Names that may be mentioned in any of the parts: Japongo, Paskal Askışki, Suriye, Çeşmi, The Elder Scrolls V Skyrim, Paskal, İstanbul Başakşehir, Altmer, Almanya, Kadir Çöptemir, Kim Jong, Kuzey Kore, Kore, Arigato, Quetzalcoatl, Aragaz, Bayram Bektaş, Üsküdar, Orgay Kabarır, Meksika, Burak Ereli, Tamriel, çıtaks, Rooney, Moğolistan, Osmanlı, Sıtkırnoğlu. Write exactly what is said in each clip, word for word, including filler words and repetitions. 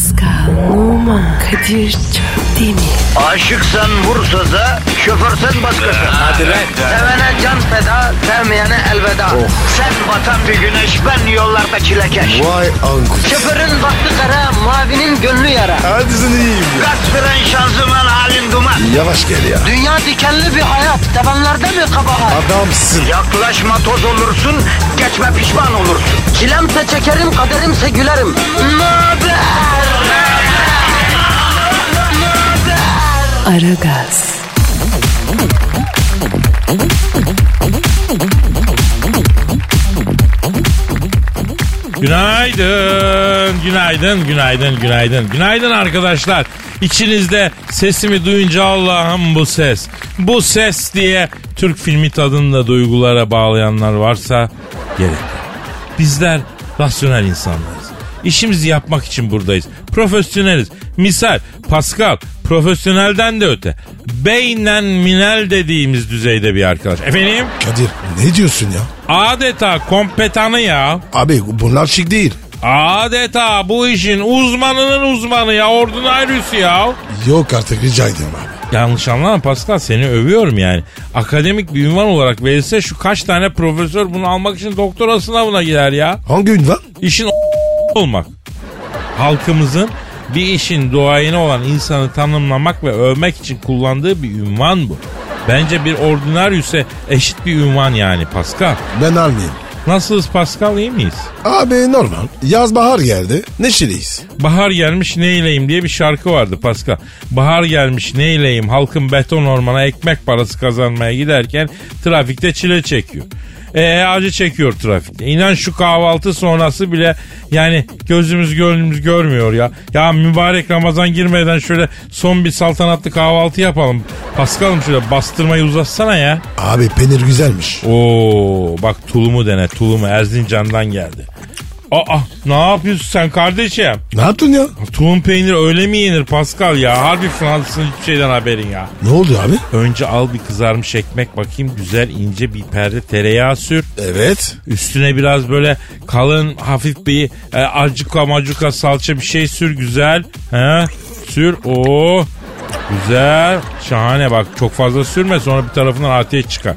Paskal, Oman, Kadir Çöptemir. Aşıksan vursa da, şoförsen başkasın. Hadi lan. Sevene can feda, sevmeyene elveda. Oh. Sen batan bir güneş, ben yollarda çilekeş. Vay anku. Şoförün baktı kara, mavinin gönlü yara. Hadi sen iyiyim ya. Kasperen şanzıman halin duman. Yavaş gel ya. Dünya dikenli bir hayat, sevenlerde mi kabahar? Adamsın. Yaklaşma toz olursun, geçme pişman olursun. Çilemse çekerim, kaderimse gülerim. Möber! Aragaz. Günaydın, günaydın, günaydın, günaydın, günaydın arkadaşlar. İçinizde sesimi duyunca Allah'ım bu ses, bu ses diye Türk filmi tadında duygulara bağlayanlar varsa gerek. Bizler rasyonel insanlarız. İşimizi yapmak için buradayız. Profesyoneliz. Misal Pascal profesyonelden de öte. Beynen minel dediğimiz düzeyde bir arkadaş. Efendim? Kadir ne diyorsun ya? Adeta kompetanı ya. Abi bunlar şık değil. Adeta bu işin uzmanının uzmanı ya. Ordinaryüsü ya. Yok artık rica ediyorum abi. Yanlış anlama Pascal, seni övüyorum yani. Akademik bir ünvan olarak verirse şu kaç tane profesör bunu almak için doktora sınavına gider ya. Hangi ünvan? İşin olmak. Halkımızın bir işin duayeni olan insanı tanımlamak ve övmek için kullandığı bir ünvan bu. Bence bir ordinaryüse eşit bir ünvan yani Pascal. Ben almayayım. Nasılız Pascal, iyi miyiz? Abi normal. Yaz bahar geldi. Neşeliyiz. Bahar gelmiş neyleyim diye bir şarkı vardı Pascal. Bahar gelmiş neyleyim, halkın beton ormana ekmek parası kazanmaya giderken trafikte çile çekiyor. Ee, acı çekiyor trafikte. İnan şu kahvaltı sonrası bile yani gözümüz gönlümüz görmüyor ya. Ya mübarek Ramazan girmeden şöyle son bir saltanatlı kahvaltı yapalım. Paskal'ım şöyle bastırmayı uzatsana ya. Abi peynir güzelmiş. Oo bak tulumu dene, tulumu Erzincan'dan geldi. Aa ne yapıyorsun sen kardeşim? Ne yaptın ya? Tulum peyniri öyle mi yenir Pascal ya? Harbi Fransız'ın hiçbir şeyden haberin ya. Ne oldu abi? Önce al bir kızarmış ekmek bakayım. Güzel ince bir perde tereyağı sür. Evet. Üstüne biraz böyle kalın hafif bir e, acuka macuka salça bir şey sür güzel. He? Sür. Oo. Güzel. Şahane bak, çok fazla sürme sonra bir tarafından ateş çıkar.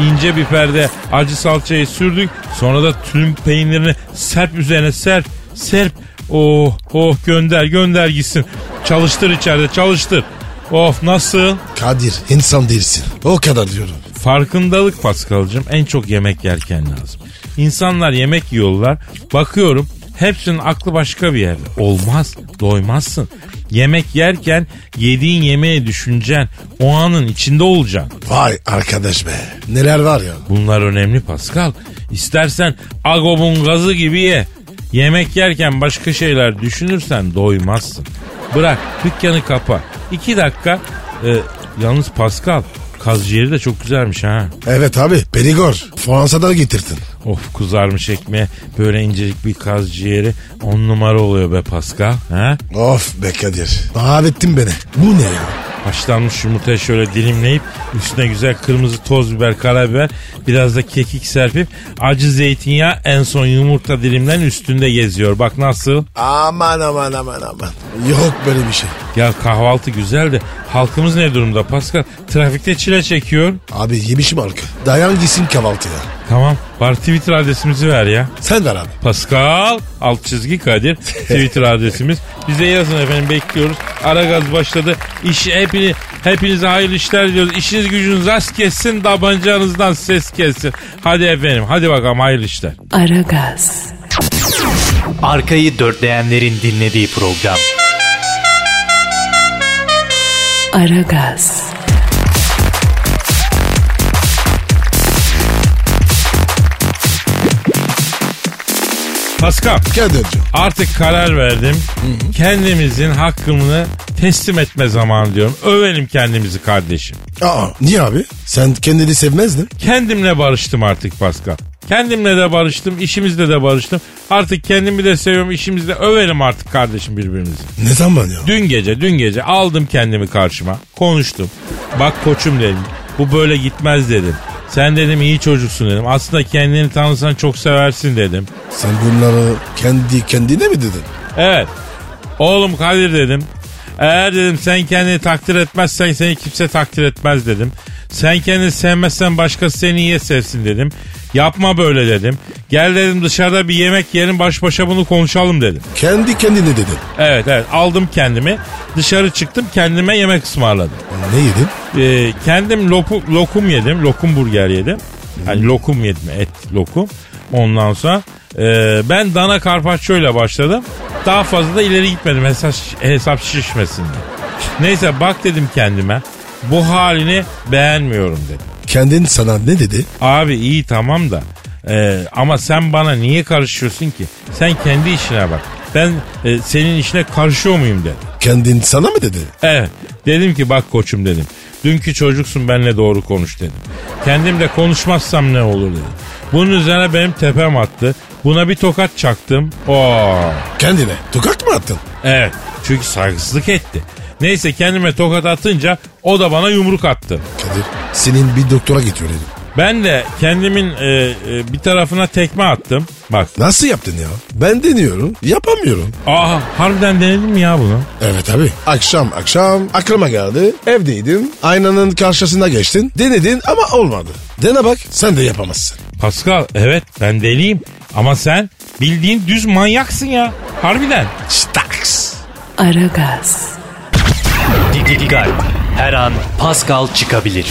İnce bir perde acı salçayı sürdük. Sonra da tulum peynirini serp üzerine serp. Serp. Oh oh gönder gönder gitsin. Çalıştır içeride çalıştır. Of nasıl? Kadir insan değilsin. O kadar diyorum. Farkındalık Paskal'cığım en çok yemek yerken lazım. İnsanlar yemek yiyorlar. Bakıyorum hepsinin aklı başka bir yerde. Olmaz, doymazsın. Yemek yerken yediğin yemeğe düşüneceksin. O anın içinde olacaksın. Vay arkadaş be. Neler var ya. Bunlar önemli Pascal. İstersen Agob'un gazı gibi ye. Yemek yerken başka şeyler düşünürsen doymazsın. Bırak dükkanı kapa. İki dakika. Ee, yalnız Pascal kaz ciğeri de çok güzelmiş ha. Evet abi perigor. Fransa'dan getirdin. Of kızarmış ekmeğe böyle incecik bir kaz ciğeri on numara oluyor be Pascal. Ha? Of be Kadir. Davettin beni. Bu ne ya? Haşlanmış yumurtayı şöyle dilimleyip üstüne güzel kırmızı toz biber, karabiber, biraz da kekik serpip acı zeytinyağı en son yumurta dilimlerin üstünde geziyor. Bak nasıl? Aman aman aman aman. Yok böyle bir şey. Ya kahvaltı güzel de halkımız ne durumda Pascal? Trafikte çile çekiyor. Abi yemişim halkı. Dayan gitsin kahvaltıya. Tamam. Var Twitter adresimizi ver ya. Sen ver abi. Pascal alt çizgi Kadir Twitter adresimiz. Bize yazın efendim, bekliyoruz. Aragaz başladı. İş hepini, hepinize hayırlı işler diliyoruz. İşiniz gücünüz rast kessin, tabancanızdan ses kessin. Hadi efendim, hadi bakalım hayırlı işler. Aragaz. Arkayı dörtleyenlerin dinlediği program. Aragaz. Pascal, artık karar verdim. Hı-hı. Kendimizin hakkını teslim etme zamanı diyorum. Övelim kendimizi kardeşim. Aa, niye abi? Sen kendini sevmezdin. Kendimle barıştım artık Pascal. Kendimle de barıştım, işimizle de barıştım. Artık kendimi de seviyorum, işimizi de övelim artık kardeşim birbirimizi. Ne zaman ya? Dün gece, dün gece aldım kendimi karşıma. Konuştum. Bak koçum dedim, bu böyle gitmez dedim. Sen dedim iyi çocuksun dedim. Aslında kendini tanısan çok seversin dedim. Sen bunları kendi kendine mi dedin? Evet. Oğlum Kadir dedim. Eğer dedim sen kendini takdir etmezsen seni kimse takdir etmez dedim. Sen kendini sevmezsen başkası seni niye sevsin dedim. Yapma böyle dedim. Gel dedim dışarıda bir yemek yiyelim baş başa bunu konuşalım dedim. Kendi kendine dedin. Evet evet aldım kendimi. Dışarı çıktım kendime yemek ısmarladım. Ne yedin? Ee, kendim lopu, lokum yedim. Lokum burger yedim. Yani lokum yedim et lokum. Ondan sonra e, ben dana karpaccio başladım. Daha fazla da ileri gitmedim hesap, hesap şişmesin diye. Neyse bak dedim kendime. Bu halini beğenmiyorum dedim. Kendin sana ne dedi? Abi iyi tamam da e, ama sen bana niye karışıyorsun ki? Sen kendi işine bak. Ben e, senin işine karışıyor muyum dedim. Kendin sana mı dedi? Evet. Dedim ki bak koçum dedim. Dünkü çocuksun benimle doğru konuş dedim. Kendim de konuşmazsam ne olur dedim. Bunun üzerine benim tepem attı. Buna bir tokat çaktım. Oo. Kendine tokat mı attın? Evet. Çünkü saygısızlık etti. Neyse kendime tokat atınca o da bana yumruk attı. Kadir senin bir doktora git öyle. Ben de kendimin e, e, bir tarafına tekme attım. Bak. Nasıl yaptın ya? Ben deniyorum yapamıyorum. Aha harbiden denedin mi ya bunu? Evet abi. Akşam akşam aklıma geldi. Evdeydim. Aynanın karşısına geçtin. Denedin ama olmadı. Dene bak sen de yapamazsın. Paskal evet ben deliyim. Ama sen bildiğin düz manyaksın ya. Harbiden. Staks. Aragaz. Didigal. Her an Paskal çıkabilir.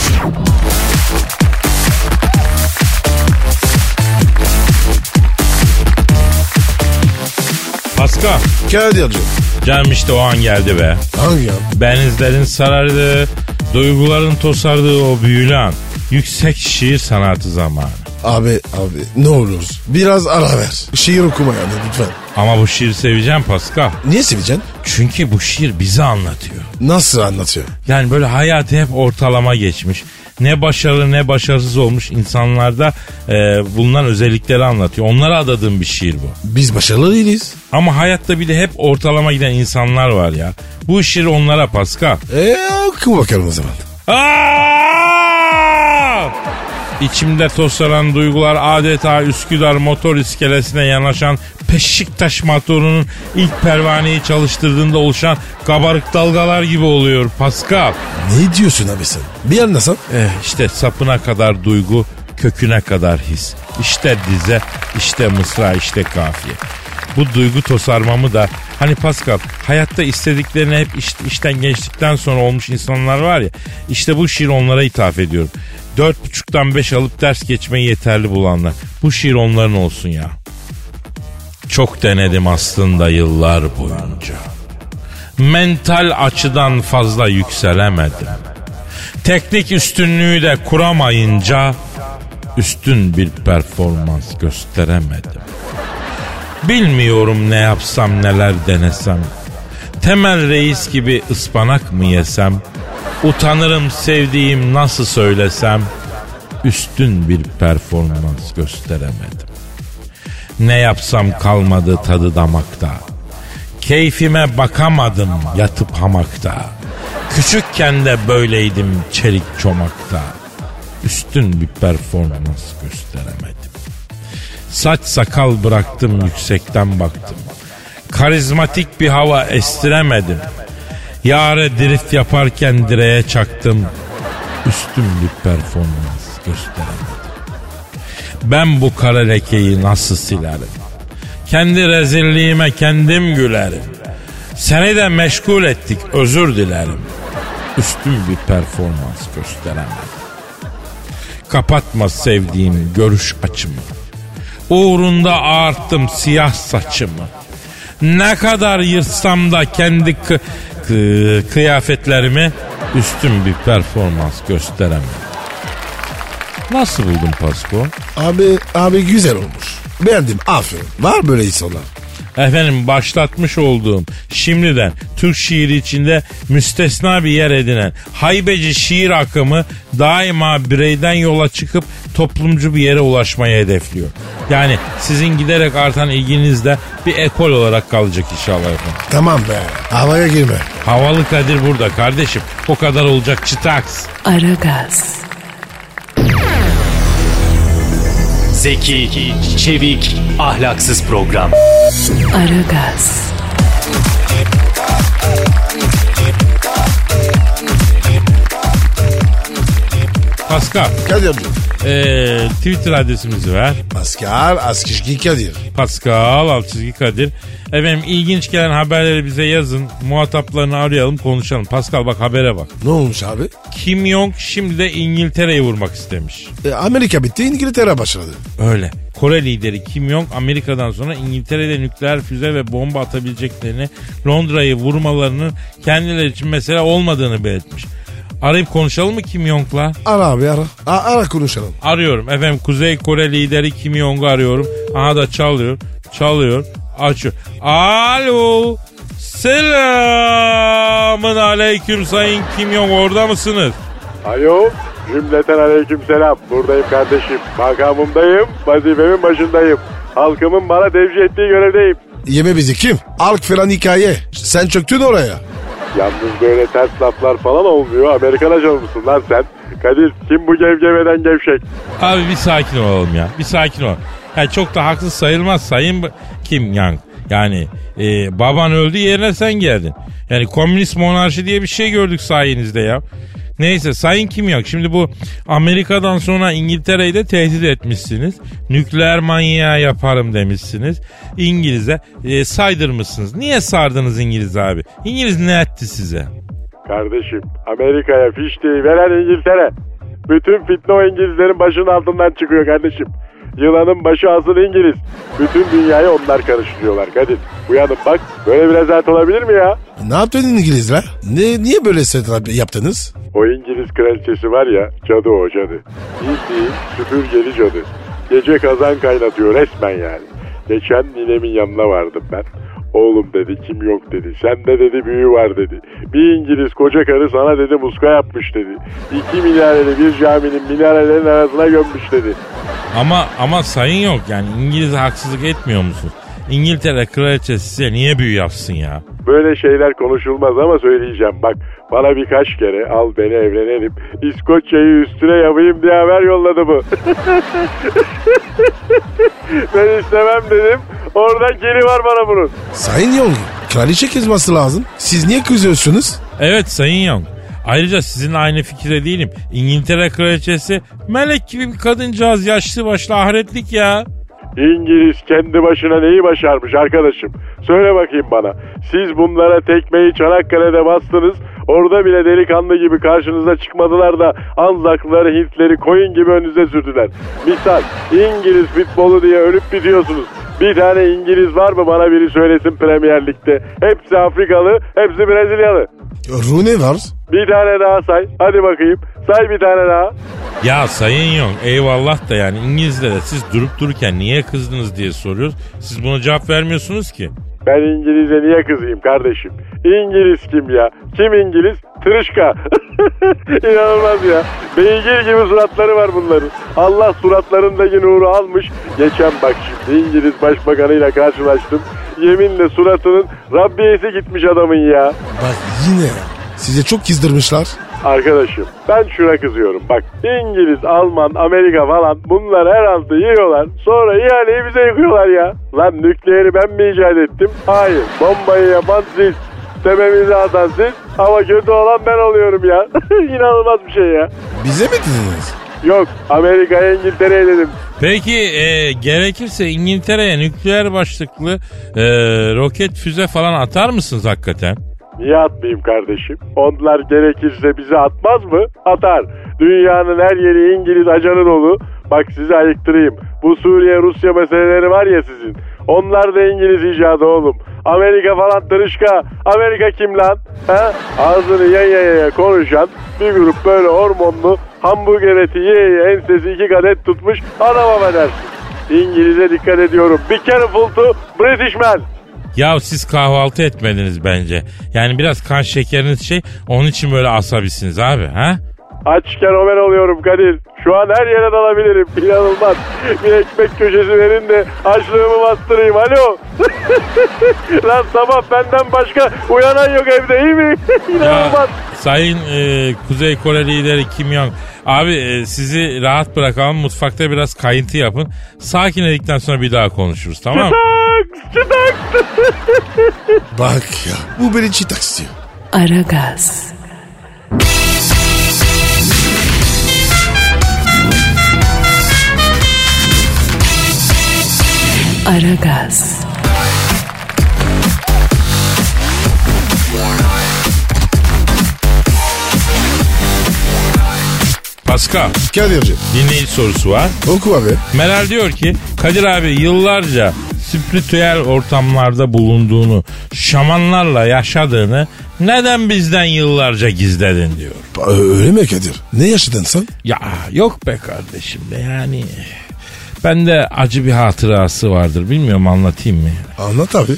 Paskal. Geldi hocam. Canım işte o an geldi be. Hangi an? Benizlerin sarardığı, duyguların tosardığı o büyülü an. Yüksek şiir sanatı zamanı. Abi abi ne olur biraz ara ver. Şiir okuma yani lütfen. Ama bu şiiri seveceğim Paskal. Niye seveceksin? Çünkü bu şiir bizi anlatıyor. Nasıl anlatıyor? Yani böyle hayatı hep ortalama geçmiş. Ne başarılı ne başarısız olmuş insanlarda e, bulunan özellikleri anlatıyor. Onlara adadığım bir şiir bu. Biz başarılı değiliz. Ama hayatta bile hep ortalama giden insanlar var ya. Bu şiir onlara Paskal. Eee oku bakalım o zaman. Aaaaaa! İçimde toslanan duygular adeta Üsküdar motor iskelesine yanaşan Beşiktaş motorunun ilk pervaneyi çalıştırdığında oluşan kabarık dalgalar gibi oluyor Paskal. Ne diyorsun abi sen? Bir an nasıl? Eh, işte sapına kadar duygu, köküne kadar his. İşte dize, işte mısra, işte kafiye. Bu duygu tosarmamı da hani Paskal hayatta istediklerine hep iş, işten geçtikten sonra olmuş insanlar var ya işte bu şiir onlara ithaf ediyorum. Dört buçuktan beş alıp ders geçmeyi yeterli bulanlar. Bu şiir onların olsun ya. Çok denedim aslında yıllar boyunca. Mental açıdan fazla yükselemedim. Teknik üstünlüğü de kuramayınca üstün bir performans gösteremedim. Bilmiyorum ne yapsam neler denesem. Temel reis gibi ıspanak mı yesem? Utanırım sevdiğim nasıl söylesem? Üstün bir performans gösteremedim. Ne yapsam kalmadı tadı damakta. Keyfime bakamadım yatıp hamakta. Küçükken de böyleydim çelik çomakta. Üstün bir performans gösteremedim. Saç sakal bıraktım yüksekten baktım. Karizmatik bir hava estiremedim. Yâre drift yaparken direğe çaktım. Üstün bir performans gösteremedim. Ben bu kara lekeyi nasıl silerim? Kendi rezilliğime kendim gülerim. Seni de meşgul ettik özür dilerim. Üstün bir performans gösteremedim. Kapatma sevdiğim görüş açımı. Uğrunda ağarttım siyah saçımı. Ne kadar yırtsam da kendi kı- kı- kıyafetlerimi üstün bir performans gösteremem. Nasıl buldun Pasko? Abi abi güzel olmuş. Beğendim aferin. Var böyle insanlar. Efendim başlatmış olduğum şimdiden Türk şiiri içinde müstesna bir yer edinen haybeci şiir akımı daima bireyden yola çıkıp toplumcu bir yere ulaşmayı hedefliyor. Yani sizin giderek artan ilginiz de bir ekol olarak kalacak inşallah efendim. Tamam be havaya girme. Havalı Kadir burada kardeşim o kadar olacak çıtaks. Aragaz. Zeki, çevik, ahlaksız program. Aragaz. Paskal. Kadir diyor. Ee, Twitter adresimizi ver. Paskal Askışki Kadir. Paskal Askışki Kadir. Efendim ilginç gelen haberleri bize yazın. Muhataplarını arayalım, konuşalım. Paskal bak habere bak. Ne olmuş abi? Kim Jong şimdi de İngiltere'yi vurmak istemiş. E, Amerika bitti, İngiltere başladı. Öyle. Kore lideri Kim Jong Amerika'dan sonra İngiltere'de nükleer füze ve bomba atabileceklerini, Londra'yı vurmalarının kendileri için mesele olmadığını belirtmiş. Arayıp konuşalım mı Kim Jong'la? Ara abi ara. A- ara konuşalım. Arıyorum efendim, Kuzey Kore lideri Kim Jong'u arıyorum. Aha da çalıyor. Çalıyor. Açıyor. Alo. Selamın aleyküm sayın Kim Jong, orada mısınız? Alo. Cümleten aleyküm selam. Buradayım kardeşim. Makamımdayım. Vazifemin başındayım. Halkımın bana devşi ettiği görevdeyim. Yeme bizi Kim. Halk falan hikaye. Sen çöktün oraya. Yalnız böyle ters laflar falan olmuyor. Amerikan ajan mısın lan sen? Kadir, kim bu gevgeveden gevşek? Abi bir sakin olalım ya. Bir sakin ol. Yani çok da haksız sayılmaz sayın Kim Jong. Yani e, baban öldü, yerine sen geldin. Yani komünist monarşi diye bir şey gördük sayenizde ya. Neyse sayın Kim Jong, şimdi bu Amerika'dan sonra İngiltere'yi de tehdit etmişsiniz. Nükleer manyağı yaparım demişsiniz. İngiliz'e e, saydırmışsınız. Niye sardınız İngiliz abi? İngiliz ne etti size? Kardeşim, Amerika'ya fişteyi veren İngiltere. Bütün fitne o İngilizlerin başının altından çıkıyor kardeşim. Yılanın başı asıl İngiliz. Bütün dünyayı onlar karıştırıyorlar Kadir. Uyanın bak, böyle bir rezalet olabilir mi ya? Ne yaptın İngilizler? Ne, niye böyle setup yaptınız? O İngiliz kraliçesi var ya, cadı o cadı. İyi değil, süpürgeli cadı. Gece kazan kaynatıyor resmen yani. Geçen ninemin yanına vardım ben. Oğlum dedi, Kim Jong dedi. Sende dedi büyü var dedi. Bir İngiliz koca karı sana dedi muska yapmış dedi. İki minareli bir caminin minarelerin arasına gömmüş dedi. Ama ama sayın yok yani, İngiliz'e haksızlık etmiyor musun? İngiltere kraliçesi size niye büyü yapsın ya? Böyle şeyler konuşulmaz ama söyleyeceğim bak. Bana birkaç kere al beni evlenelim, İskoçya'yı üstüne yapayım diye haber yolladı bu. Ben istemem dedim. Oradan geri var bana bunun. Sayın Jong, kraliçe kızması lazım. Siz niye kızıyorsunuz? Evet sayın Jong. Ayrıca sizinle aynı fikirde değilim. İngiltere kraliçesi melek gibi bir kadıncağız, yaşlı başlı ahiretlik ya. İngiliz kendi başına neyi başarmış arkadaşım? Söyle bakayım bana. Siz bunlara tekmeyi Çanakkale'de bastınız. Orada bile delikanlı gibi karşınıza çıkmadılar da Anzaklıları, Hintleri koyun gibi önünüze sürdüler. Misal İngiliz futbolu diye ölüp bitiyorsunuz. Bir tane İngiliz var mı bana biri söylesin Premier Lig'de? Hepsi Afrikalı, hepsi Brezilyalı. Rooney var. Bir tane daha say. Hadi bakayım. Say bir tane daha. Ya sayın Jong eyvallah da yani İngilizlere siz durup dururken niye kızdınız diye soruyoruz. Siz buna cevap vermiyorsunuz ki. Ben İngiliz'e niye kızayım kardeşim? İngiliz kim ya? Kim İngiliz? Tırışka. İnanılmaz ya. Beygir gibi suratları var bunların. Allah suratlarındaki nuru almış. Geçen bak şimdi İngiliz başbakanıyla karşılaştım. Yeminle suratının Rabbiyesi gitmiş adamın ya. Bak yine size çok kızdırmışlar. Arkadaşım ben şuna kızıyorum bak, İngiliz, Alman, Amerika falan bunlar her altı yiyorlar, sonra ihaleyi bize yıkıyorlar ya. Lan nükleeri ben mi icat ettim? Hayır, bombayı yapan siz, tememizi atan siz ama kötü olan ben oluyorum ya. İnanılmaz bir şey ya. Bize mi dediniz? Yok, Amerika'ya, İngiltere'ye dedim. Peki e, gerekirse İngiltere'ye nükleer başlıklı e, roket füze falan atar mısınız hakikaten? Niye atmayayım kardeşim? Onlar gerekirse bize atmaz mı? Atar. Dünyanın her yeri İngiliz ajanın oğlu. Bak sizi ayıktırayım. Bu Suriye, Rusya meseleleri var ya sizin. Onlar da İngiliz icadı oğlum. Amerika falan tırışka. Amerika kim lan? Ha? Ağzını ye ye ye konuşan bir grup böyle hormonlu hamburger eti ye ye ensesi iki kadet tutmuş adama bedersin. İngiliz'e dikkat ediyorum. Be careful to British man. Ya siz kahvaltı etmediniz bence. Yani biraz kan şekeriniz şey, onun için böyle asabisiniz abi ha? Açken Ömer oluyorum Kadir. Şu an her yere dalabilirim. İnanılmaz. Bir ekmek köşesi verin de açlığımı bastırayım. Alo. Lan sabah benden başka uyanan yok evde, iyi mi? İnanılmaz. Ya, sayın e, Kuzey Kore lideri Kim Jong. Abi e, sizi rahat bırakalım. Mutfakta biraz kayıntı yapın. Sakinledikten sonra bir daha konuşuruz, tamam mı? Bak ya, bu beni çıtaks diyor. Aragaz. Aragaz. Paskal. Kadir'cim. Dinleyici sorusu var. Oku abi. Meral diyor ki Kadir abi yıllarca spiritüel ortamlarda bulunduğunu, şamanlarla yaşadığını neden bizden yıllarca gizledin diyor. Öyle mi Kadir? Ne yaşadın sen? Ya yok be kardeşim be yani. Bende acı bir hatırası vardır. Bilmiyorum anlatayım mı? Anlat abi.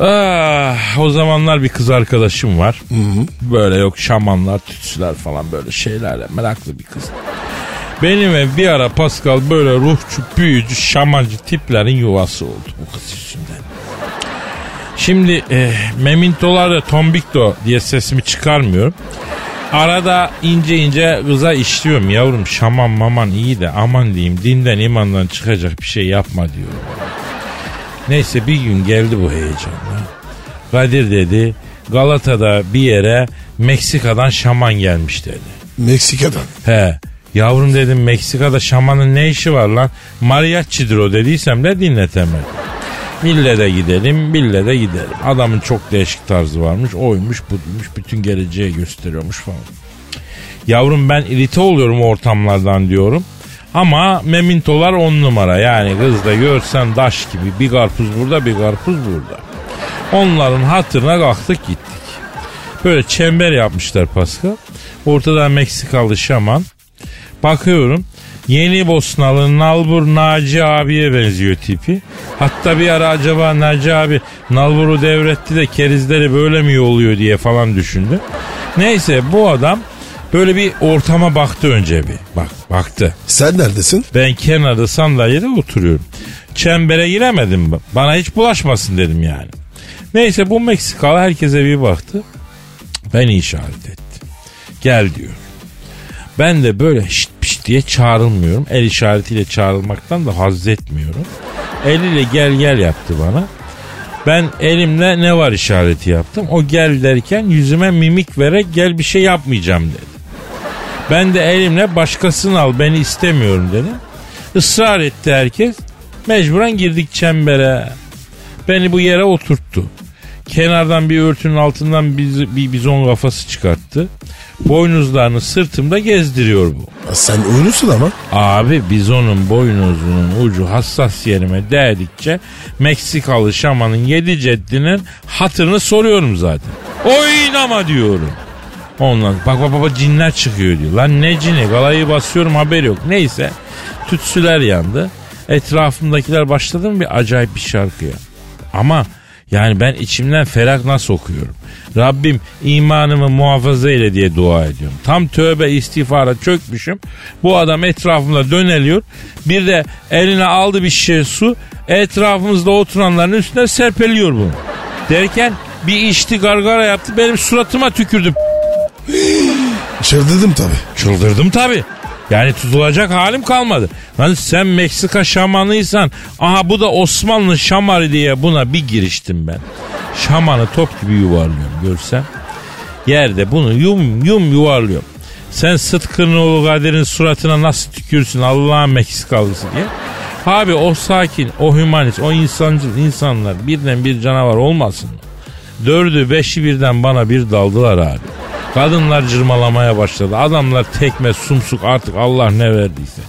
Ah, o zamanlar bir kız arkadaşım var. Hı hı. Böyle yok şamanlar, tütsüler falan böyle şeylerle meraklı bir kız. Benim ev bir ara Paskal böyle ruhçu, büyücü, şamancı tiplerin yuvası oldu bu kız yüzünden. Şimdi e, memintolarda tombikto diye sesimi çıkarmıyorum. Arada ince ince kıza işliyorum. Yavrum şaman maman iyi de aman diyeyim dinden imandan çıkacak bir şey yapma diyorum. Neyse bir gün geldi bu heyecanla. Kadir dedi Galata'da bir yere Meksika'dan şaman gelmiş dedi. Meksika'dan? He. Yavrum dedim Meksika'da şamanın ne işi var lan? Mariachi'dir o dediysem de dinletemem. Mille de gidelim, bille de gidelim. Adamın çok değişik tarzı varmış. Oymuş, buymuş, bütün geleceği gösteriyormuş falan. Yavrum ben irite oluyorum ortamlardan diyorum. Ama memintolar on numara. Yani kız da görsen taş gibi. Bir karpuz burada, bir karpuz burada. Onların hatırına kalktık gittik. Böyle çember yapmışlar Paskal. Ortada Meksikalı şaman. Bakıyorum Yeni Bosnalı Nalbur Naci abiye benziyor tipi. Hatta bir ara acaba Naci abi Nalbur'u devretti de kerizleri böyle mi yolluyor diye falan düşündüm. Neyse bu adam böyle bir ortama baktı önce bir. Bak baktı. Sen neredesin? Ben kenarda sandalyede oturuyorum. Çembere giremedim. Bana hiç bulaşmasın dedim yani. Neyse bu Meksikalı herkese bir baktı. Beni işaret etti. Gel diyor. Ben de böyle şşt pişt diye çağrılmıyorum. El işaretiyle çağrılmaktan da haz etmiyorum. Eliyle gel gel yaptı bana. Ben elimle ne var işareti yaptım. O gel derken yüzüme mimik vererek gel bir şey yapmayacağım dedi. Ben de elimle başkasını al beni istemiyorum dedim. Israr etti herkes. Mecburen girdik çembere. Beni bu yere oturttu. Kenardan bir örtünün altından bir, bir bizon kafası çıkarttı. Boynuzlarını sırtımda gezdiriyor bu. Sen oynuyorsun ama. Abi bizonun boynuzunun ucu hassas yerime değdikçe Meksikalı şamanın yedi ceddinin hatırını soruyorum zaten. Oynama diyorum. Ondan bak bak bak cinler çıkıyor diyor. Lan ne cini galayı basıyorum haber yok. Neyse tütsüler yandı. Etrafımdakiler başladı mı bir acayip bir şarkıya. Ama... Yani ben içimden ferah nasıl okuyorum? Rabbim imanımı muhafaza eyle diye dua ediyorum. Tam tövbe istiğfara çökmüşüm. Bu adam etrafımda döneliyor. Bir de eline aldı bir şişe su. Etrafımızda oturanların üstüne serpeliyor bunu. Derken bir içti gargara yaptı. Benim suratıma tükürdü. Çıldırdım tabii. Çıldırdım tabii. Yani tutulacak halim kalmadı. Lan sen Meksika şamanıysan, aha bu da Osmanlı şamarı diye buna bir giriştim ben. Şamanı top gibi yuvarlıyorum görsen. Yerde bunu yum yum yuvarlıyorum. Sen Sıtkırnoğlu Kadir'in suratına nasıl tükürsün Allah'ın Meksikalısı diye. Abi o sakin, o hümanist, o insancıl insanlar birden bir canavar olmasın mı? Dördü beşi birden bana bir daldılar abi. Kadınlar cırmalamaya başladı. Adamlar tekme, sumsuk artık Allah ne verdiyse.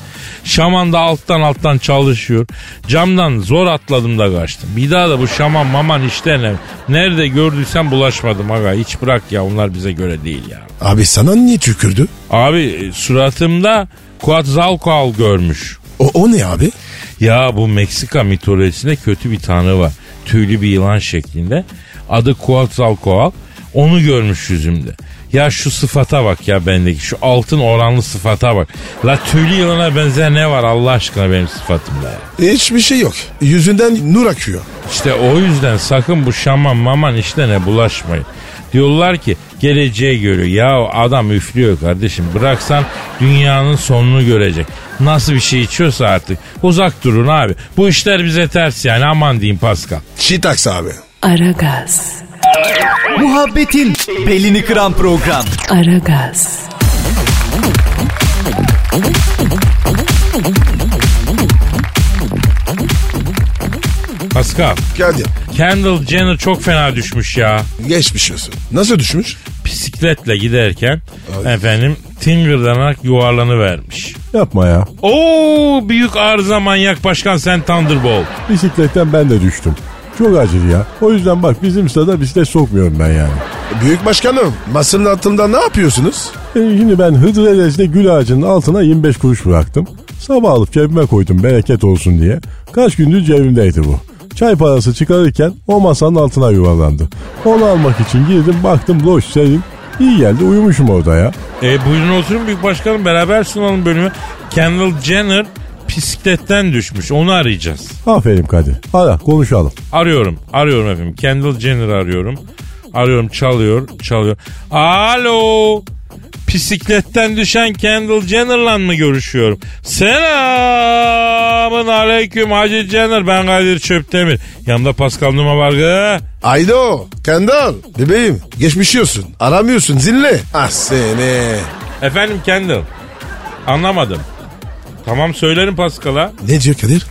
Şaman da alttan alttan çalışıyor. Camdan zor atladım da kaçtım. Bir daha da bu şaman maman işte ne? Nerede gördüysem bulaşmadım aga. Hiç bırak ya onlar bize göre değil ya. Abi sana niye tükürdü? Abi suratımda Quetzalcoatl görmüş. O, o ne abi? Ya bu Meksika mitolojisinde kötü bir tanrı var. Tüylü bir yılan şeklinde. Adı Quetzalcoatl. Onu görmüş yüzümde. Ya şu sıfata bak ya bendeki. Şu altın oranlı sıfata bak. La tüylü yılana benzer ne var Allah aşkına benim sıfatımda ya. Hiçbir şey yok. Yüzünden nur akıyor. İşte o yüzden sakın bu şaman maman işte ne bulaşmayın. Diyorlar ki geleceği görüyor. Ya adam üflüyor kardeşim. Bıraksan dünyanın sonunu görecek. Nasıl bir şey içiyorsa artık. Uzak durun abi. Bu işler bize ters yani aman diyeyim Paskal. Çitaks abi. Aragaz. Muhabbetin belini kıran program Aragaz. Paskal. Kadir. Kendall Jenner çok fena düşmüş ya. Geçmiş olsun. Nasıl düşmüş? Bisikletle giderken Ay. efendim tıngırdanarak yuvarlanıvermiş. Yapma ya. Oo, büyük arıza manyak başkan sen Thunderbolt. Bisikletten ben de düştüm. Çok acil ya. O yüzden bak bizim sırada bisiklet sokmuyorum ben yani. Büyük başkanım masanın altında ne yapıyorsunuz? E, şimdi ben Hıdrellez'de gül ağacının altına yirmi beş kuruş bıraktım. Sabah alıp cebime koydum bereket olsun diye. Kaç gündür cebimdeydi bu. Çay parası çıkarırken o masanın altına yuvarlandı. Onu almak için girdim baktım loş serin. İyi geldi uyumuşum orada ya. E buyurun oturun büyük başkanım beraber sunalım bölümü. Kendall Jenner bisikletten düşmüş onu arayacağız. Aferin Kadir ara konuşalım. Arıyorum arıyorum efendim Kendall Jenner'ı arıyorum. Arıyorum çalıyor çalıyor. Alo. Bisikletten düşen Kendall Jenner'la mı görüşüyorum? Selamın aleyküm Hacı Jenner. Ben Kadir Çöptemir. Yanımda Paskal Numa var. Aydo Kendall bebeğim geçmişiyorsun. Aramıyorsun zille. Ah seni. Efendim Kendall anlamadım. Tamam söylerim Paskal'a. Ne diyor Kadir?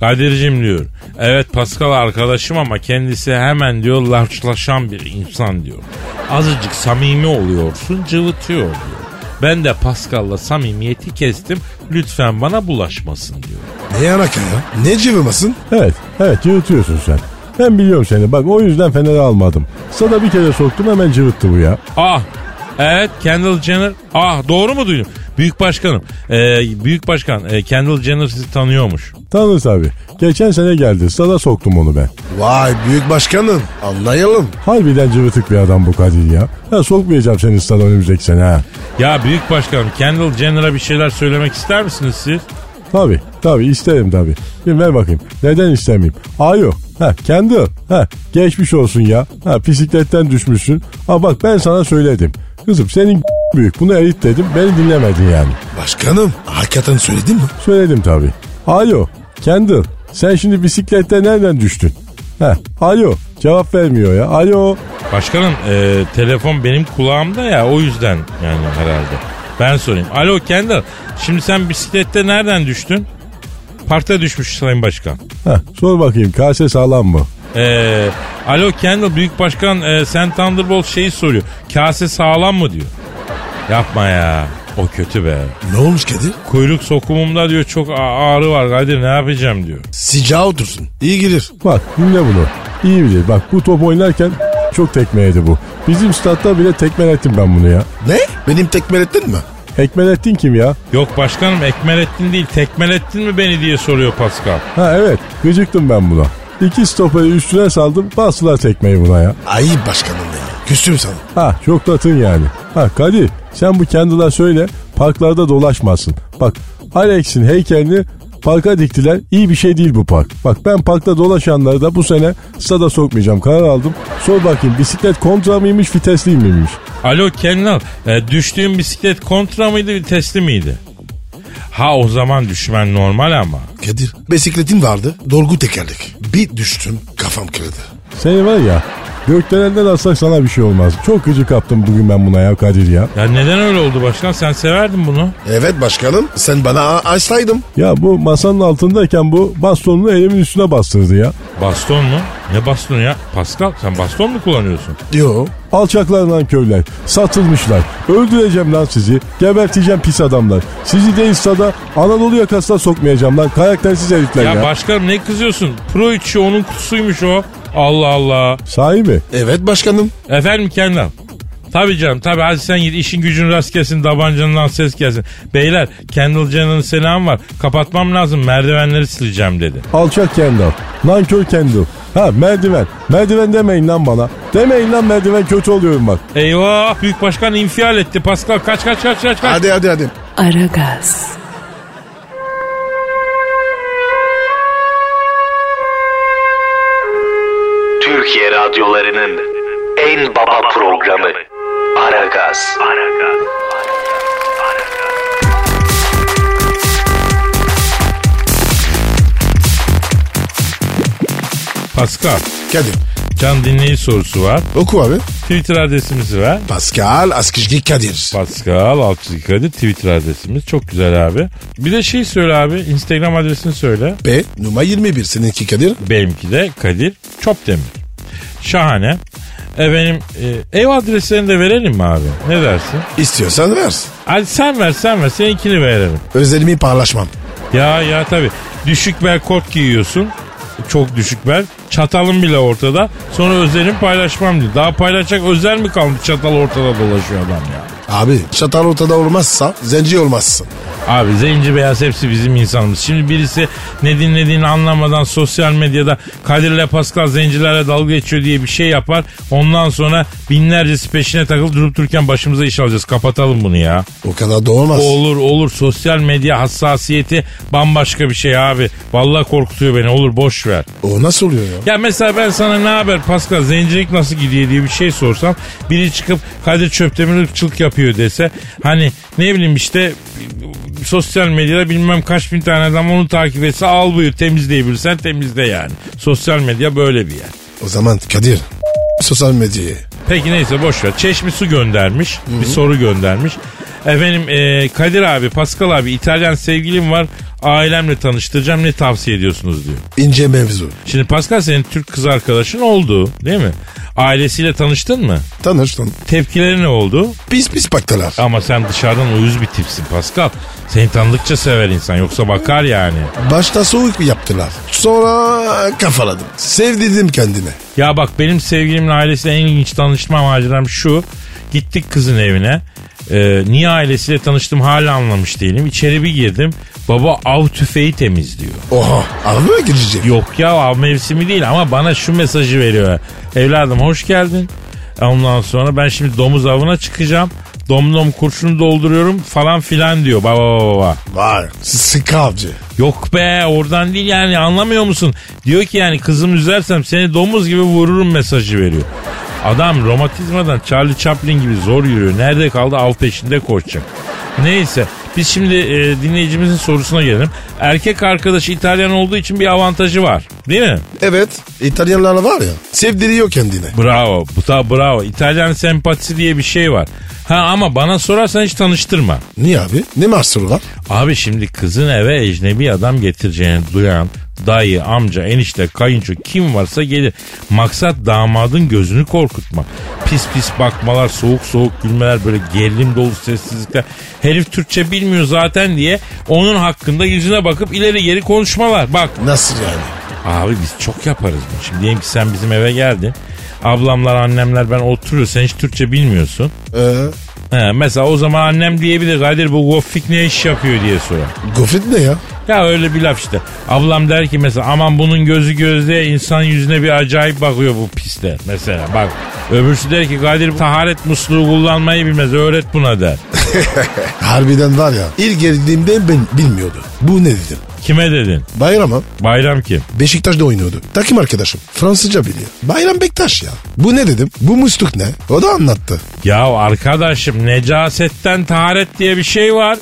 Kadir'cim diyor. Evet Paskal arkadaşım ama kendisi hemen diyor larçlaşan bir insan diyor. Azıcık samimi oluyorsun cıvıtıyor diyor. Ben de Paskal'la samimiyeti kestim lütfen bana bulaşmasın diyor. Ne yaraka ya? Ne cıvımasın? Evet evet cıvıtıyorsun sen. Ben biliyorum seni bak o yüzden Fener'i almadım. Sana bir kere soktum hemen cıvıttı bu ya. Ah evet Kendall Jenner. Ah doğru mu duydum? Büyük başkanım, e, büyük başkan e, Kendall Jenner sizi tanıyormuş. Tanır tabii. Geçen sene geldi. Sana soktum onu ben. Vay büyük başkanım. Anlayalım. Harbiden cıvıtık bir adam bu Kadir ya. Ha, sokmayacağım seni sana önümüzdeki sene ha. Ya büyük başkanım Kendall Jenner'a bir şeyler söylemek ister misiniz siz? Tabii tabii isterim tabii. Bir ver bakayım. Neden istemeyeyim? Ayo. Ha Kendall. Ha geçmiş olsun ya. Ha bisikletten düşmüşsün. Ha bak ben sana söyledim. Kızım senin büyük bunu erit dedim beni dinlemedin yani. Başkanım hakikaten söyledin mi? Söyledim tabii. Alo Kendall sen şimdi bisiklette nereden düştün? Heh, alo cevap vermiyor ya alo. Başkanım e, telefon benim kulağımda ya o yüzden yani herhalde. Ben sorayım. Alo Kendall şimdi sen bisiklette nereden düştün? Parkta düşmüş sayın başkan. Heh, sor bakayım kase sağlam mı? Ee, alo Kendall büyük başkan e, sen Thunderbolt şeyi soruyor. Kase sağlam mı diyor. Yapma ya. O kötü be. Ne olmuş Kadir? Kuyruk sokumumda diyor çok ağrı var Kadir ne yapacağım diyor. Sıcağı otursun. İyi gelir. Bak dinle bunu. İyi bilir. Bak bu top oynarken çok tekmeledi bu. Bizim statta bile tekmelettim ben bunu ya. Ne? Benim tekmelettin mi? Ekmelettin kim ya? Yok başkanım ekmelettin değil tekmelettin mi beni diye soruyor Paskal. Ha evet gıcıktım ben buna. İki stoperi üstüne saldım bastılar tekmeyi buna ya. Ayıp başkanım ya. Küstüm sana. Ha çok tatın yani. Ha Kadir sen bu Kendall'a söyle parklarda dolaşmasın. Bak Alex'in heykelini parka diktiler iyi bir şey değil bu park. Bak ben parkta dolaşanları da bu sene stada sokmayacağım karar aldım. Sor bakayım bisiklet kontra mıymış vitesli miymiş? Alo Kendall e, düştüğün bisiklet kontra mıydı vitesli miydi? Ha o zaman düşmen normal ama. Kadir bisikletin vardı dolgu tekerlek. Bir düştüm kafam kırıldı. Seni var ya gökdelenden alsak sana bir şey olmaz. Çok gıcık kaptım bugün ben buna ya Kadir ya. Ya neden öyle oldu başkan sen severdin bunu. Evet başkanım sen bana açsaydın. Ya bu masanın altındayken bu bastonunu elimin üstüne bastırdı ya. Baston mu? Ne bastonu ya? Paskal sen baston mu kullanıyorsun? Yok. Alçaklar lan köyler. Satılmışlar. Öldüreceğim lan sizi. Geberteceğim pis adamlar. Sizi de İsta'da Anadolu yakasına sokmayacağım lan. Karaktersiz herifler ya. Ya başkanım ne kızıyorsun? Pro içi onun kutusuymuş o. Allah Allah. Sahi mi? Evet başkanım. Efendim Kendall. Tabii canım tabii hadi sen git işin gücün rast gelsin tabancanından ses gelsin. Beyler Kendall Jenner'ın selamı var. Kapatmam lazım merdivenleri sileceğim dedi. Alçak Kendall. Nankör Kendall. Ha merdiven. Merdiven demeyin lan bana. Demeyin lan merdiven kötü oluyorum bak. Eyvah büyük başkan infial etti. Paskal kaç kaç kaç kaç. kaç. Hadi hadi hadi. Aragaz. Türkiye radyolarının en baba programı. Aragaz. Aragaz. Paskal. Kadir. Can dinleyici sorusu var. Oku abi. Twitter adresimiz var. Paskal Askışki Kadir. Paskal Askışki Kadir Twitter adresimiz. Çok güzel abi. Bir de şey söyle abi. Instagram adresini söyle. B numara yirmi bir. Seninki Kadir. Benimki de Kadir Çöptemir. Şahane. Efendim e, ev adreslerini de verelim mi abi? Ne dersin? İstiyorsan ver. Hadi sen ver sen ver. Seninkini verelim. Özelimi paylaşmam. Ya ya tabii. Düşük bel kot giyiyorsun. Çok düşük bel. Çatalım bile ortada. Sonra özelimi paylaşmam diyor. Daha paylaşacak özel mi kaldı? Çatal ortada dolaşıyor adam ya. Abi çatal ortada olmazsa zenci olmazsın. Abi zenci beyaz hepsi bizim insanımız. Şimdi birisi ne dinlediğini anlamadan sosyal medyada Kadir'le Paskal zencilerle dalga geçiyor diye bir şey yapar. Ondan sonra binlercesi peşine takılıp durup dururken başımıza iş alacağız. Kapatalım bunu ya. O kadar da olmaz. Olur olur. Sosyal medya hassasiyeti bambaşka bir şey abi. Vallahi korkutuyor beni. Olur boş ver. O nasıl oluyor ya? Ya mesela ben sana ne haber Paskal zencilik nasıl gidiyor diye bir şey sorsam biri çıkıp Kadir Çöptemir ırkçılık yapıyor dese hani ne bileyim işte sosyal medyada bilmem kaç bin tane adam onu takip etse al buyur temizleyebilirsen temizle yani. Sosyal medya böyle bir yer. O zaman Kadir sosyal medyayı. Peki neyse boşver. Çeşmi su göndermiş. Hı-hı. Bir soru göndermiş. Efendim e, Kadir abi Paskal abi İtalyan sevgilim var. Ailemle tanıştıracağım ne tavsiye ediyorsunuz diyor. İnce mevzu. Şimdi Paskal senin Türk kız arkadaşın oldu değil mi? Ailesiyle tanıştın mı? Tanıştım. Tepkileri ne oldu? Pis pis baktılar. Ama sen dışarıdan uyuz bir tipsin Paskal. Seni tanıdıkça sever insan yoksa bakar yani. Başta soğuk yaptılar. Sonra kafaladım. Sevdirdim kendime. Ya bak benim sevgilimle ailesiyle en ilginç tanışma maceram şu. Gittik kızın evine. Ee, niye ailesiyle tanıştım hala anlamış değilim. İçeri bir girdim. Baba av tüfeği temizliyor. Oha av mı girecek? Yok ya av mevsimi değil ama bana şu mesajı veriyor. Evladım hoş geldin. Ondan sonra ben şimdi domuz avına çıkacağım. Domdom kurşunu dolduruyorum falan filan diyor. Baba baba. Vay sıkı avcı. Yok be oradan değil yani anlamıyor musun? Diyor ki yani kızım üzersem seni domuz gibi vururum mesajı veriyor. Adam romatizmadan Charlie Chaplin gibi zor yürüyor. Nerede kaldı? Av peşinde koşacak. Neyse biz şimdi e, dinleyicimizin sorusuna gelelim. Erkek arkadaşı İtalyan olduğu için bir avantajı var. Değil mi? Evet. İtalyanlarla var ya. Sevdiriyor kendine. Bravo. Buta bravo. İtalyan sempatisi diye bir şey var. Ha ama bana sorarsan hiç tanıştırma. Niye abi? Ne mahsuru var? Abi şimdi kızın eve ecnebi adam getireceğini duyan dayı, amca, enişte, kayınço kim varsa gelir. Maksat damadın gözünü korkutmak. Pis pis bakmalar, soğuk soğuk gülmeler, böyle gerilim dolu sessizlikler. Herif Türkçe bilmiyor zaten diye onun hakkında yüzüne bakıp ileri geri konuşmalar. Bak. Nasıl yani? Abi biz çok yaparız bunu. Şimdi diyelim ki sen bizim eve geldin. Ablamlar, annemler ben oturuyor. Sen hiç Türkçe bilmiyorsun. Ee? He, mesela o zaman annem diyebilir Kadir bu gofik ne iş yapıyor diye sorar. Gofik ne ya? Ya öyle bir laf işte. Ablam der ki mesela aman bunun gözü gözde insan yüzüne bir acayip bakıyor bu piste mesela bak. Öbürsü der ki Kadir taharet musluğu kullanmayı bilmez öğret buna der. Harbiden var ya ilk geldiğimde ben bilmiyordum. Bu ne dedim? Kime dedin? Bayram'a. Bayram kim? Beşiktaş'da oynuyordu. Takım arkadaşım. Fransızca biliyor. Bayram Bektaş ya. Bu ne dedim? Bu musluk ne? O da anlattı. Ya arkadaşım necasetten taharet diye bir şey var.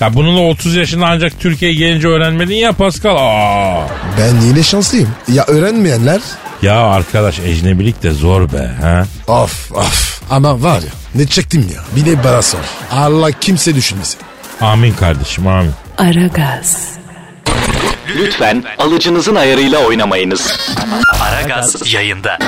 Ya bunu da otuz yaşında ancak Türkiye'ye gelince öğrenmedin ya Paskal. Aa. Ben yine şanslıyım. Ya öğrenmeyenler? Ya arkadaş ecnebilik de zor be. Ha? Of of. Ama var ya ne çektim ya. Bir de bana sor. Allah kimse düşünmesin. Amin kardeşim amin. Aragaz. Lütfen alıcınızın ayarıyla oynamayınız. Aragaz yayında.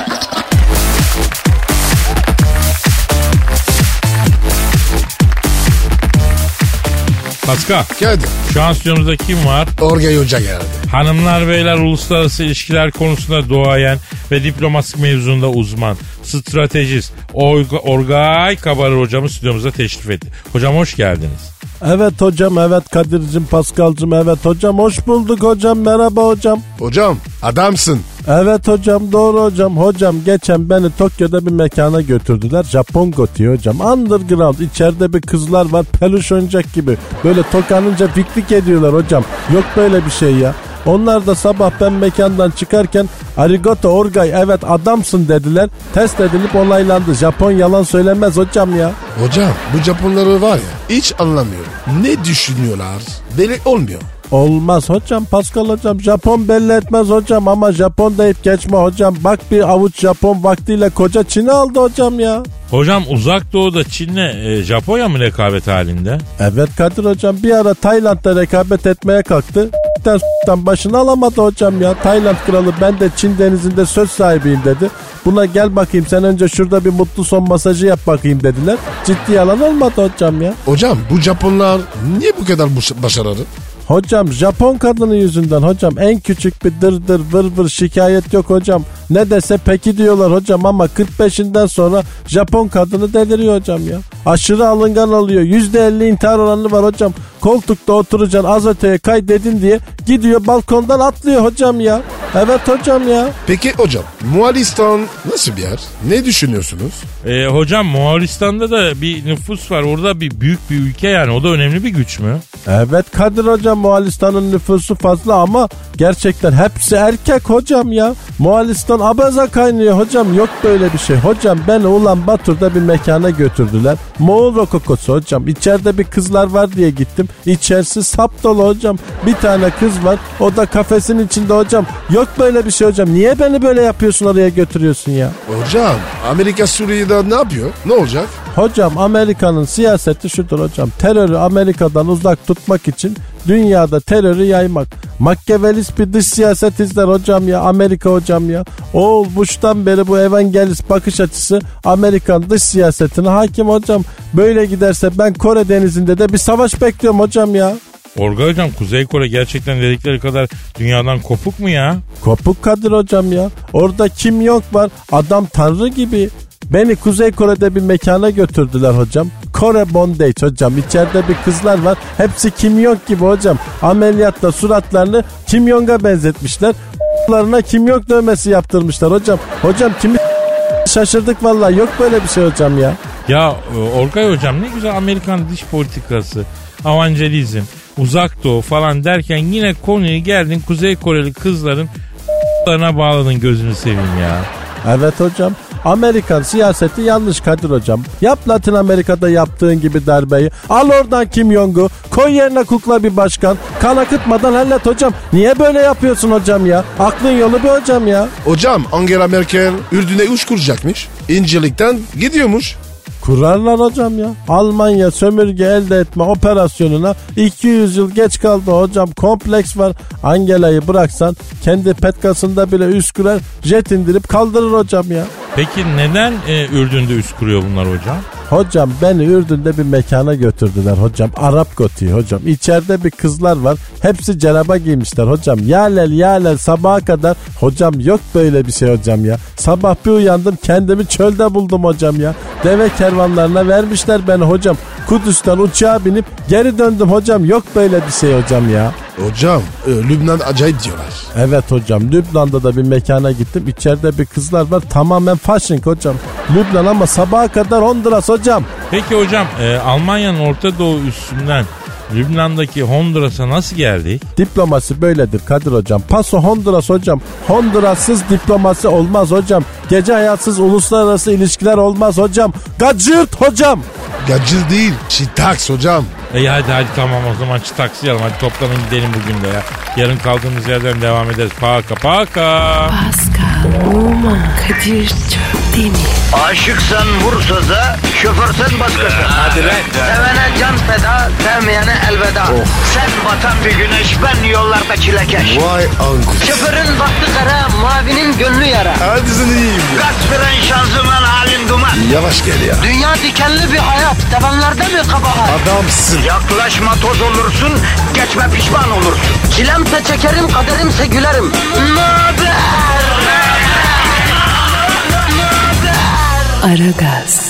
Paskal. Geldi. Şu an stüdyomuzda kim var? Orgay Hoca geldi. Hanımlar beyler uluslararası ilişkiler konusunda duayen ve diplomasi mevzunda uzman, stratejist Org- Orgay Kabarır hocamı stüdyomuza teşrif etti. Hocam hoş geldiniz. Evet hocam, evet Kadir'cim, Paskal'cım, evet hocam. Hoş bulduk hocam, merhaba hocam. Hocam, adamsın. Evet hocam, doğru hocam. Hocam geçen beni Tokyo'da bir mekana götürdüler. Japongo diyor hocam. Underground, içeride bir kızlar var, peluş oyuncak gibi. Böyle tokanınca fikrik ediyorlar hocam. Yok böyle bir şey ya. Onlar da sabah ben mekandan çıkarken Arigato Orgay evet adamsın dediler. Test edilip onaylandı. Japon yalan söylemez hocam ya. Hocam bu Japonları var ya hiç anlamıyorum. Ne düşünüyorlar? Deli olmuyor. Olmaz hocam, Paskal hocam. Japon belli etmez hocam, ama Japon deyip geçme hocam. Bak bir avuç Japon vaktiyle koca Çin'i aldı hocam ya. Hocam uzak doğuda Çin'le e, Japonya mı rekabet halinde? Evet Kadir hocam, bir ara Tayland'da rekabet etmeye kalktı. S**tan başını alamadı hocam ya. Tayland kralı ben de Çin denizinde söz sahibiyim dedi. Buna gel bakayım sen önce şurada bir mutlu son masajı yap bakayım dediler. Ciddi yalan olmadı hocam ya. Hocam bu Japonlar niye bu kadar başarılı? Hocam Japon kadının yüzünden hocam. En küçük bir dır dır vır vır şikayet yok hocam. Ne dese peki diyorlar hocam, ama kırk beşinden sonra Japon kadını deliriyor hocam ya. Aşırı alıngan oluyor. yüzde elli intihar oranı var hocam. Koltukta oturacaksın, az öteye kay dedin diye gidiyor balkondan atlıyor hocam ya. Evet hocam ya. Peki hocam Moğolistan nasıl bir yer? Ne düşünüyorsunuz? Ee, hocam Moğolistan'da da bir nüfus var. Orada bir büyük bir ülke yani. O da önemli bir güç mü? Evet Kadir hocam, Moğolistan'ın nüfusu fazla ama gerçekten hepsi erkek hocam ya. Moğolistan abaza kaynıyor hocam. Yok böyle bir şey. Hocam beni Ulanbator'da bir mekana götürdüler. Moğol rokokosu hocam. İçeride bir kızlar var diye gittim. İçerisi sap dolu hocam. Bir tane kız var. O da kafesin içinde hocam. Yok böyle bir şey hocam. Niye beni böyle yapıyorsun, oraya götürüyorsun ya? Hocam Amerika Suriye'de ne yapıyor? Ne olacak? Hocam Amerika'nın siyaseti şudur hocam. Terörü Amerika'dan uzak tutmak için dünyada terörü yaymak. Machiavellist bir dış siyaset izler hocam ya Amerika hocam ya. Oğul Bush'tan beri bu evangelist bakış açısı Amerikan dış siyasetine hakim hocam. Böyle giderse ben Kore Denizi'nde de bir savaş bekliyorum hocam ya. Orgay hocam, Kuzey Kore gerçekten dedikleri kadar dünyadan kopuk mu ya? Kopuk Kadir hocam ya. Orada Kim Jong var, adam tanrı gibi. Beni Kuzey Kore'de bir mekana götürdüler hocam. Kore Bondage hocam. İçeride bir kızlar var. Hepsi Kim Jong gibi hocam. Ameliyatta suratlarını Kim Jong'a benzetmişler. K***larına Kim Jong dövmesi yaptırmışlar hocam. Hocam kimi şaşırdık vallahi. Yok böyle bir şey hocam ya. Ya Orgay hocam ne güzel Amerikan dış politikası, evangelizm, uzak doğu falan derken yine konuyu geldin Kuzey Koreli kızların k***larına bağladın, gözünü seveyim ya. Evet hocam. Amerikan siyaseti yanlış Kadir hocam. Yap Latin Amerika'da yaptığın gibi darbeyi. Al oradan Kim Jong'u. Koy yerine kukla bir başkan. Kan akıtmadan hallet hocam. Niye böyle yapıyorsun hocam ya? Aklın yolu bir hocam ya. Hocam Angela Merkel Ürdün'e uç kuracakmış. İncelikten gidiyormuş. Kurarlar hocam ya. Almanya sömürge elde etme operasyonuna iki yüz yıl geç kaldı hocam. Kompleks var. Angela'yı bıraksan kendi petkasında bile Üsküdar jet indirip kaldırır hocam ya. Peki neden e, Ürdün'de üst kuruyor bunlar hocam? Hocam beni Ürdün'de bir mekana götürdüler hocam. Arap gotiği hocam. İçeride bir kızlar var. Hepsi ceraba giymişler hocam. Yalel yalel sabaha kadar. Hocam yok böyle bir şey hocam ya. Sabah bir uyandım kendimi çölde buldum hocam ya. Deve kervanlarına vermişler beni hocam. Kudüs'ten uçağa binip geri döndüm hocam. Yok böyle bir şey hocam ya. Hocam e, Lübnan acayip diyorlar. Evet hocam, Lübnan'da da bir mekana gittim. İçeride bir kızlar var. Tamamen fashion hocam. Lübnan ama sabaha kadar Honduras hocam. Peki hocam e, Almanya'nın Orta Doğu üssünden Lübnan'daki Honduras'a nasıl geldi? Diplomasi böyledir Kadir hocam. Paso Honduras hocam. Honduras'sız diplomasi olmaz hocam. Gece hayatsız uluslararası ilişkiler olmaz hocam. Gacırt hocam. Gacırt değil, çitaks hocam. E hadi hadi tamam o zaman çıtaksayalım. Hadi toplanın gidelim bugün de ya. Yarın kaldığımız yerden devam ederiz. Paka paka. Paskal, Oman, Kadir, Çöptemir. Aşıksan vursa da, şoförsen başkasın. Hadi be. Sevene can feda, sevmeyene elveda. Oh. Sen batan bir güneş, ben yollarda çilekeş. Vay anku. Şoförün baktı kara, mavinin gönlü yara. Hadi sen iyiyim ya. Kasperen şanzıman halin duman. Yavaş gel ya. Dünya dikenli bir hayat, sevenlerde mi kabahar? Adamsın. Yaklaşma toz olursun, geçme pişman olursun. Çilemse çekerim, kaderimse gülerim. Möber! Aragaz.